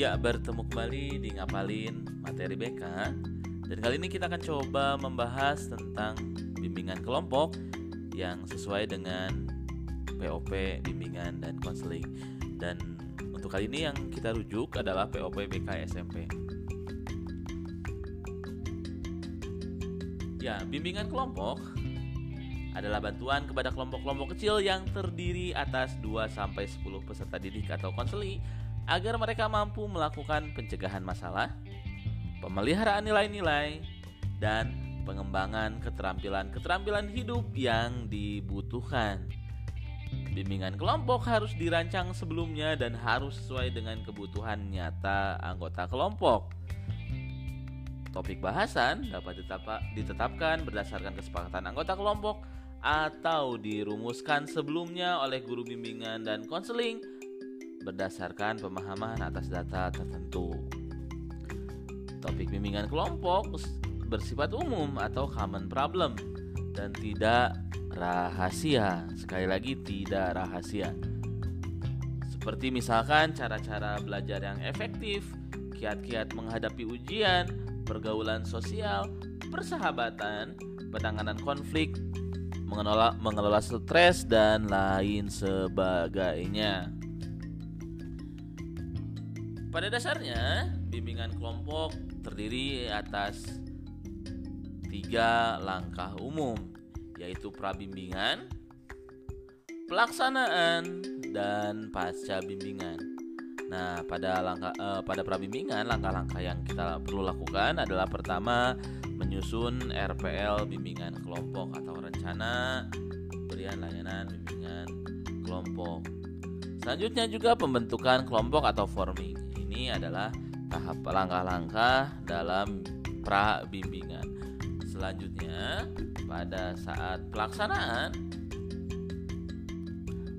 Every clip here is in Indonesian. Ya, bertemu kembali di Ngapalin Materi BK. Dan kali ini kita akan coba membahas tentang bimbingan kelompok yang sesuai dengan POP, bimbingan dan konseling. Dan untuk kali ini yang kita rujuk adalah POPBK SMP. Ya, bimbingan kelompok adalah bantuan kepada kelompok-kelompok kecil yang terdiri atas 2-10 peserta didik atau konseli agar mereka mampu melakukan pencegahan masalah, pemeliharaan nilai-nilai, dan pengembangan keterampilan-keterampilan hidup yang dibutuhkan. Bimbingan kelompok harus dirancang sebelumnya dan harus sesuai dengan kebutuhan nyata anggota kelompok. Topik bahasan dapat ditetapkan berdasarkan kesepakatan anggota kelompok atau dirumuskan sebelumnya oleh guru bimbingan dan konseling berdasarkan pemahaman atas data tertentu. Topik bimbingan kelompok bersifat umum atau common problem dan tidak rahasia. Sekali lagi, tidak rahasia. Seperti misalkan cara-cara belajar yang efektif, kiat-kiat menghadapi ujian, pergaulan sosial, persahabatan, penanganan konflik, mengelola stres, dan lain sebagainya. Pada dasarnya, bimbingan kelompok terdiri atas 3 langkah umum, yaitu prabimbingan, pelaksanaan, dan pasca bimbingan. Nah, pada prabimbingan, langkah-langkah yang kita perlu lakukan adalah pertama, menyusun RPL bimbingan kelompok atau rencana pemberian layanan bimbingan kelompok. Selanjutnya juga pembentukan kelompok atau forming. Ini adalah tahap langkah-langkah dalam prabimbingan. Selanjutnya, pada saat pelaksanaan,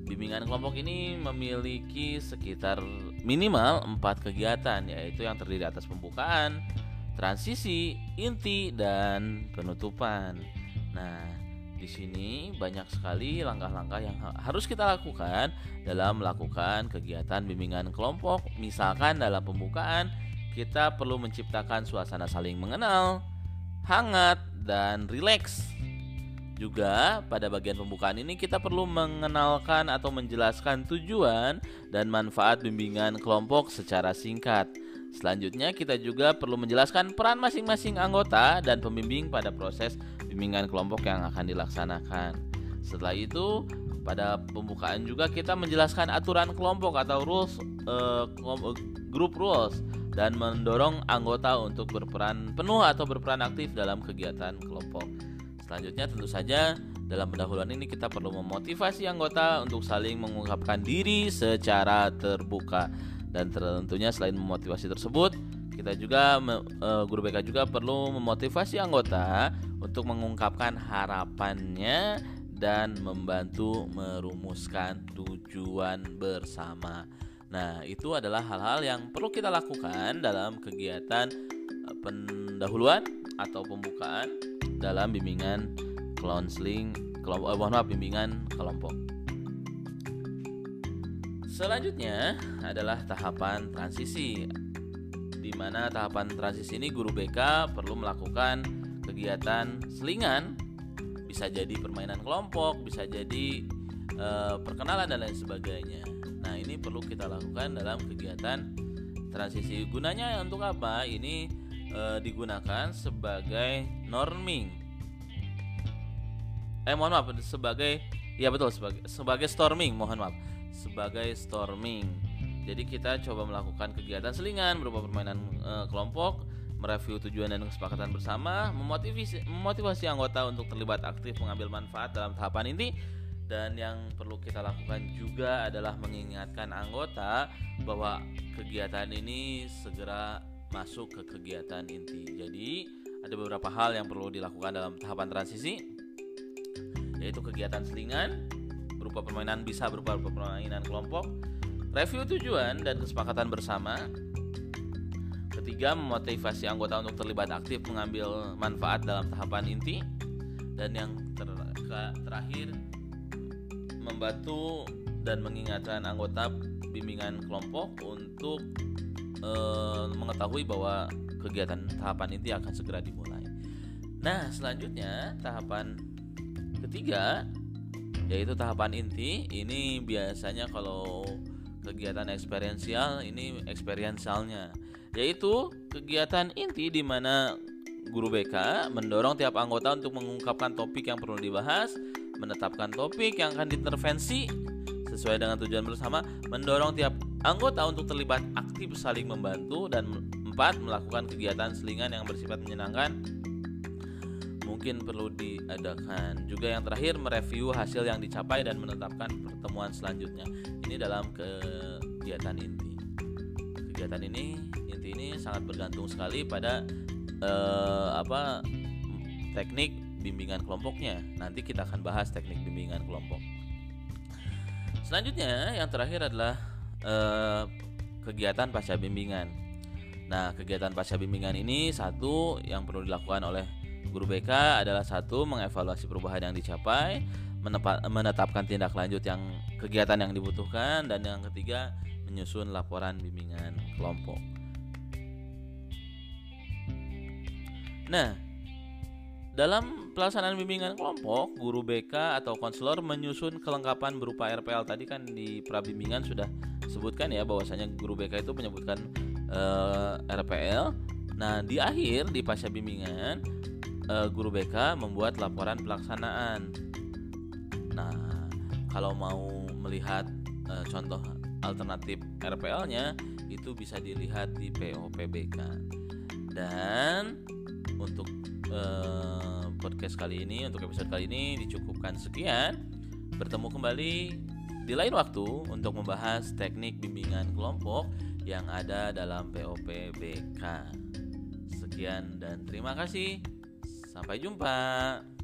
bimbingan kelompok ini memiliki sekitar minimal 4 kegiatan, yaitu yang terdiri atas pembukaan, transisi, inti, dan penutupan. Nah, di sini banyak sekali langkah-langkah yang harus kita lakukan dalam melakukan kegiatan bimbingan kelompok. Misalkan dalam pembukaan, kita perlu menciptakan suasana saling mengenal, hangat, dan rileks. Juga pada bagian pembukaan ini kita perlu mengenalkan atau menjelaskan tujuan dan manfaat bimbingan kelompok secara singkat. Selanjutnya kita juga perlu menjelaskan peran masing-masing anggota dan pembimbing pada proses bimbingan kelompok yang akan dilaksanakan. Setelah itu, pada pembukaan juga kita menjelaskan aturan kelompok atau group rules dan mendorong anggota untuk berperan penuh atau berperan aktif dalam kegiatan kelompok. Selanjutnya tentu saja dalam pendahuluan ini kita perlu memotivasi anggota untuk saling mengungkapkan diri secara terbuka. Dan tentunya selain memotivasi tersebut, kita juga guru BK juga perlu memotivasi anggota untuk mengungkapkan harapannya dan membantu merumuskan tujuan bersama. Nah, itu adalah hal-hal yang perlu kita lakukan dalam kegiatan pendahuluan atau pembukaan dalam bimbingan bimbingan kelompok. Selanjutnya adalah tahapan transisi, di mana tahapan transisi ini guru BK perlu melakukan kegiatan selingan, bisa jadi permainan kelompok, bisa jadi perkenalan dan lain sebagainya. Nah, ini perlu kita lakukan dalam kegiatan transisi. Gunanya untuk apa? Ini digunakan sebagai norming. Sebagai storming. Jadi kita coba melakukan kegiatan selingan berupa permainan kelompok, mereview tujuan dan kesepakatan bersama, memotivasi anggota untuk terlibat aktif mengambil manfaat dalam tahapan inti. Dan yang perlu kita lakukan juga adalah mengingatkan anggota bahwa kegiatan ini segera masuk ke kegiatan inti. Jadi ada beberapa hal yang perlu dilakukan dalam tahapan transisi, yaitu kegiatan selingan berupa permainan, bisa berupa permainan kelompok, review tujuan dan kesepakatan bersama. Ketiga, memotivasi anggota untuk terlibat aktif mengambil manfaat dalam tahapan inti. Dan yang terakhir, membantu dan mengingatkan anggota bimbingan kelompok untuk mengetahui bahwa kegiatan tahapan inti akan segera dimulai. Nah, selanjutnya tahapan ketiga yaitu tahapan inti. Ini biasanya kalau kegiatan eksperiensial, ini eksperiensialnya yaitu kegiatan inti di mana guru BK mendorong tiap anggota untuk mengungkapkan topik yang perlu dibahas, menetapkan topik yang akan diintervensi sesuai dengan tujuan bersama, mendorong tiap anggota untuk terlibat aktif saling membantu, dan 4, melakukan kegiatan selingan yang bersifat menyenangkan mungkin perlu diadakan. Juga yang terakhir, mereview hasil yang dicapai dan menetapkan pertemuan selanjutnya. Ini dalam kegiatan inti. Kegiatan ini, inti ini sangat bergantung sekali pada teknik bimbingan kelompoknya. Nanti kita akan bahas teknik bimbingan kelompok. Selanjutnya yang terakhir adalah kegiatan pasca bimbingan. Nah, kegiatan pasca bimbingan ini, satu yang perlu dilakukan oleh guru BK adalah 1, mengevaluasi perubahan yang dicapai, menetapkan tindak lanjut yang kegiatan yang dibutuhkan, dan yang ketiga menyusun laporan bimbingan kelompok. Nah, dalam pelaksanaan bimbingan kelompok, guru BK atau konselor menyusun kelengkapan berupa RPL. Tadi kan di prabimbingan sudah sebutkan ya bahwasanya guru BK itu menyebutkan RPL. Nah, di akhir di pasca bimbingan, guru BK membuat laporan pelaksanaan. Nah, kalau mau melihat contoh alternatif RPL-nya itu bisa dilihat di POPBK. Dan untuk podcast kali ini, untuk episode kali ini dicukupkan sekian. Bertemu kembali di lain waktu untuk membahas teknik bimbingan kelompok yang ada dalam POPBK. Sekian dan terima kasih. Sampai jumpa.